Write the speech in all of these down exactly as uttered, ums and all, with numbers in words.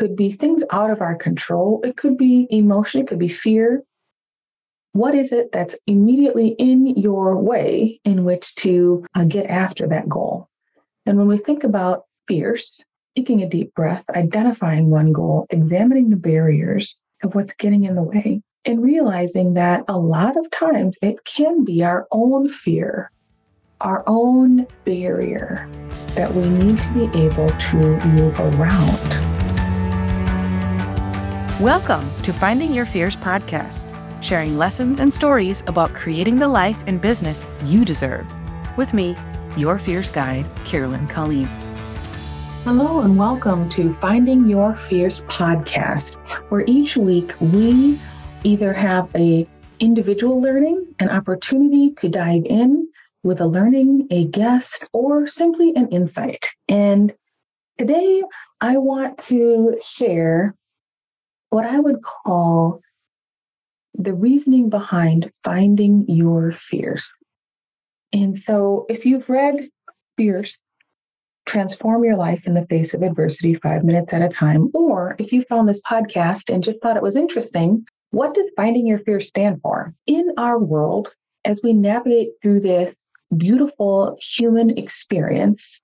could be things out of our control. It could be emotion. It could be fear. What is it that's immediately in your way in which to uh, get after that goal? And when we think about fierce, taking a deep breath, identifying one goal, examining the barriers of what's getting in the way, and realizing that a lot of times it can be our own fear, our own barrier that we need to be able to move around. Welcome to Finding Your Fierce podcast, sharing lessons and stories about creating the life and business you deserve. With me, your fierce guide, Carolyn Colleen. Hello and welcome to Finding Your Fierce podcast, where each week we either have a individual learning, an opportunity to dive in with a learning, a guest, or simply an insight. And today I want to share what I would call the reasoning behind finding your fierce. And so if you've read Fierce, Transform Your Life in the Face of Adversity, Five Minutes at a Time, or if you found this podcast and just thought it was interesting, what does Finding Your Fierce stand for? In our world, as we navigate through this beautiful human experience,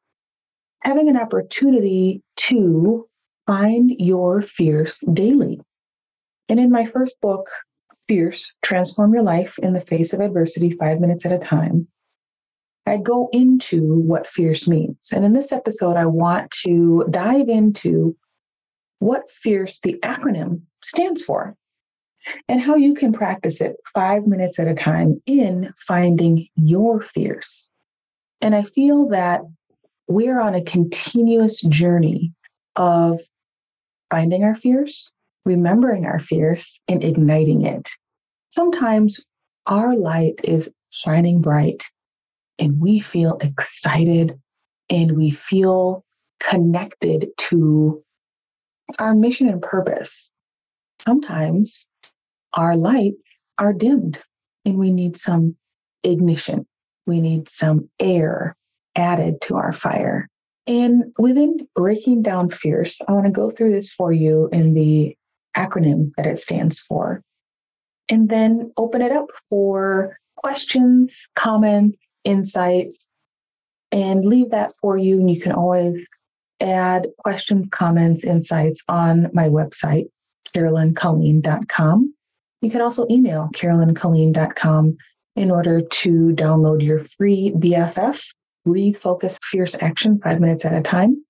having an opportunity to find your fierce daily. And in my first book, Fierce, Transform Your Life in the Face of Adversity, Five Minutes at a Time, I go into what fierce means. And in this episode, I want to dive into what fierce, the acronym, stands for and how you can practice it five minutes at a time in finding your fierce. And I feel that we're on a continuous journey of finding our fierce, remembering our fierce, and igniting it. Sometimes our light is shining bright and we feel excited and we feel connected to our mission and purpose. Sometimes our lights are dimmed and we need some ignition. We need some air added to our fire. And within breaking down fierce, I want to go through this for you in the acronym that it stands for, and then open it up for questions, comments, insights, and leave that for you. And you can always add questions, comments, insights on my website, carolyn colleen dot com. You can also email carolyn colleen dot com in order to download your free B F F, Refocus Fierce Action, Five Minutes at a Time,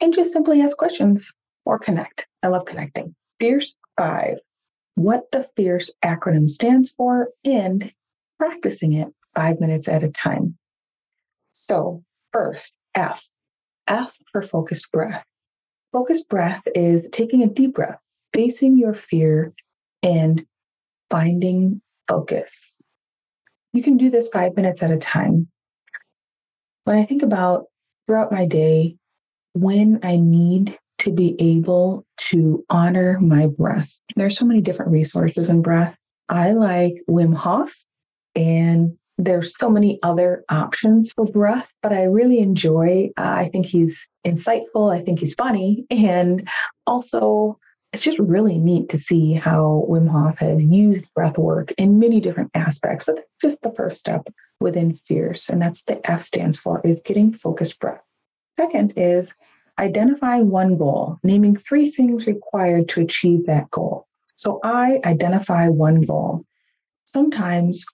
and just simply ask questions or connect. I love connecting. Fierce Five, what the Fierce acronym stands for and practicing it five minutes at a time. So first, F. F for focused breath. Focused breath is taking a deep breath, facing your fear, and finding focus. You can do this five minutes at a time. When I think about throughout my day, when I need to be able to honor my breath, there's so many different resources in breath. I like Wim Hof, and there's so many other options for breath, but I really enjoy. Uh, I think he's insightful. I think he's funny. And also, it's just really neat to see how Wim Hof has used breath work in many different aspects, but that's just the first step within Fierce. And that's what the F stands for, is getting focused breath. Second is identify one goal, naming three things required to achieve that goal. So I identify one goal. Sometimes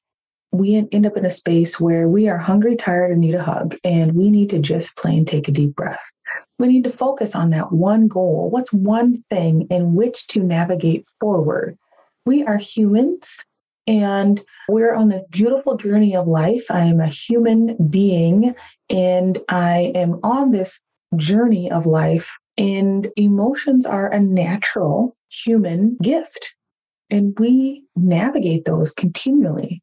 we end up in a space where we are hungry, tired, and need a hug, and we need to just plain take a deep breath. We need to focus on that one goal. What's one thing in which to navigate forward? We are humans, and we're on this beautiful journey of life. I am a human being, and I am on this journey of life, and emotions are a natural human gift, and we navigate those continually.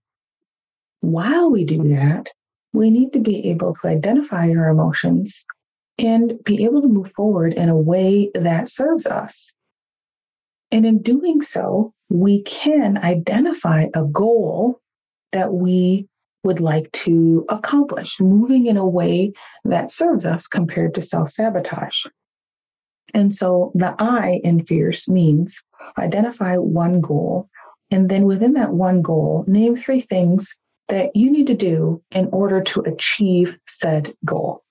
While we do that, we need to be able to identify our emotions and be able to move forward in a way that serves us. And in doing so, we can identify a goal that we would like to accomplish, moving in a way that serves us compared to self-sabotage. And so the I in fierce means identify one goal, and then within that one goal, name three things that you need to do in order to achieve said goal.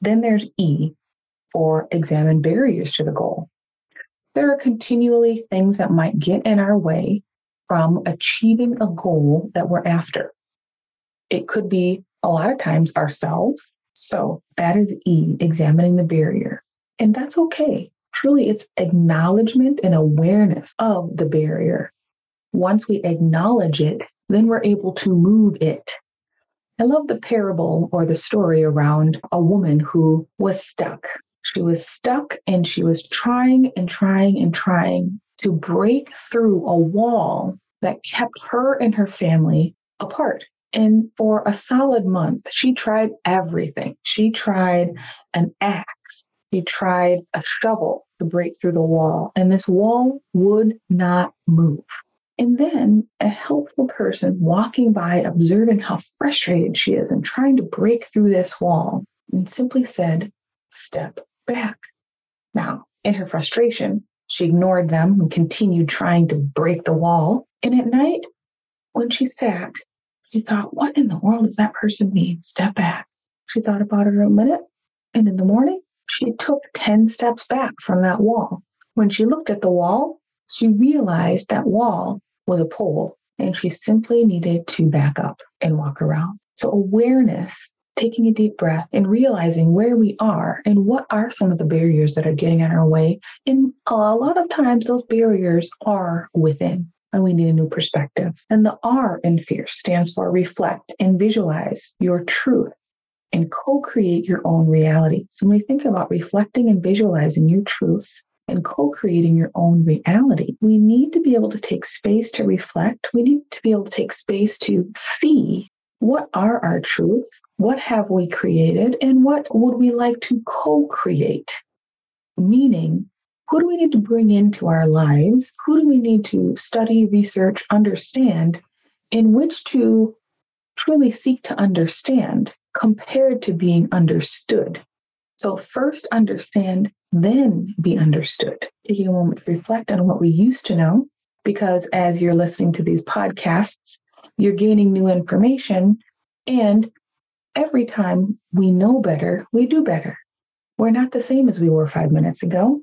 Then there's E, or examine barriers to the goal. There are continually things that might get in our way from achieving a goal that we're after. It could be a lot of times ourselves. So that is E, examining the barrier. And that's okay. Truly, it's acknowledgement and awareness of the barrier. Once we acknowledge it, then we're able to move it. I love the parable or the story around a woman who was stuck. She was stuck and she was trying and trying and trying to break through a wall that kept her and her family apart. And for a solid month, she tried everything. She tried an axe. She tried a shovel to break through the wall. And this wall would not move. And then a helpful person walking by, observing how frustrated she is and trying to break through this wall, and simply said, "Step back." Now, in her frustration, she ignored them and continued trying to break the wall. And at night, when she sat, she thought, what in the world does that person mean? Step back. She thought about it a minute. And in the morning, she took ten steps back from that wall. When she looked at the wall, she realized that wall was a pole, and she simply needed to back up and walk around. So awareness, taking a deep breath and realizing where we are and what are some of the barriers that are getting in our way. And a lot of times those barriers are within, and we need a new perspective. And the R in Fierce stands for reflect and visualize your truth and co-create your own reality. So when we think about reflecting and visualizing your truths and co-creating your own reality, we need to be able to take space to reflect. We need to be able to take space to see what are our truths, what have we created, and what would we like to co-create? Meaning, who do we need to bring into our lives? Who do we need to study, research, understand, in which to truly seek to understand compared to being understood? So first understand, then be understood. Taking a moment to reflect on what we used to know, because as you're listening to these podcasts, you're gaining new information, and every time we know better, we do better. We're not the same as we were five minutes ago,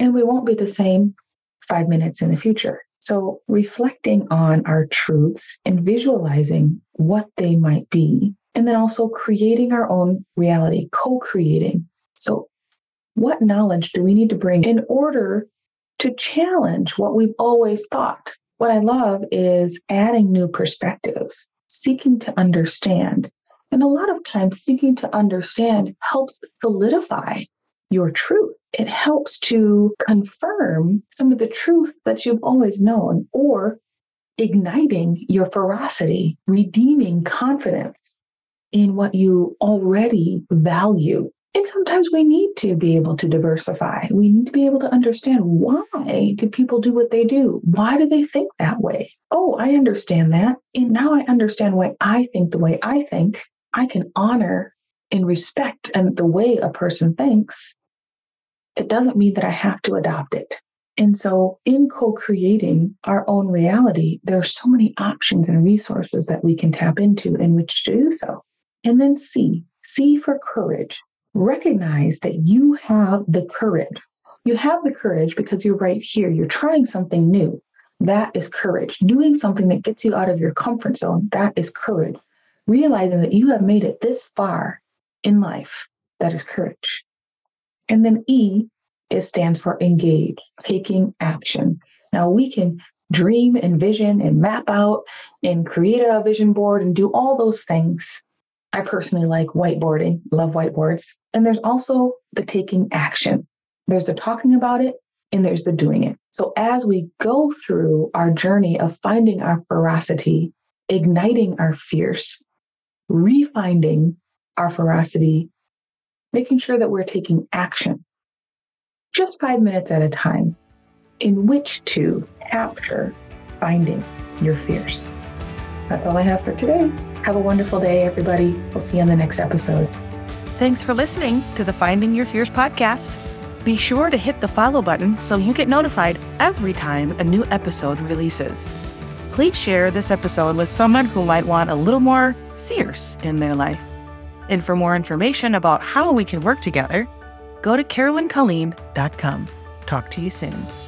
and we won't be the same five minutes in the future. So reflecting on our truths and visualizing what they might be, and then also creating our own reality, co-creating. So what knowledge do we need to bring in order to challenge what we've always thought? What I love is adding new perspectives, seeking to understand. And a lot of times seeking to understand helps solidify your truth. It helps to confirm some of the truth that you've always known, or igniting your ferocity, redeeming confidence in what you already value. And sometimes we need to be able to diversify. We need to be able to understand, why do people do what they do? Why do they think that way? Oh, I understand that. And now I understand why I think the way I think. I can honor and respect and the way a person thinks. It doesn't mean that I have to adopt it. And so in co-creating our own reality, there are so many options and resources that we can tap into in which to do so. And then C, C for courage. Recognize that you have the courage. You have the courage because you're right here. You're trying something new. That is courage. Doing something that gets you out of your comfort zone, that is courage. Realizing that you have made it this far in life, that is courage. And then E, it stands for engage, taking action. Now we can dream and vision and map out and create a vision board and do all those things. I personally like whiteboarding, love whiteboards. And there's also the taking action. There's the talking about it, and there's the doing it. So as we go through our journey of finding our ferocity, igniting our fierce, refinding our ferocity, making sure that we're taking action just five minutes at a time in which to capture finding your fierce. That's all I have for today. Have a wonderful day, everybody. We'll see you on the next episode. Thanks for listening to the Finding Your Fierce podcast. Be sure to hit the follow button so you get notified every time a new episode releases. Please share this episode with someone who might want a little more fierce in their life. And for more information about how we can work together, go to carolyn colleen dot com. Talk to you soon.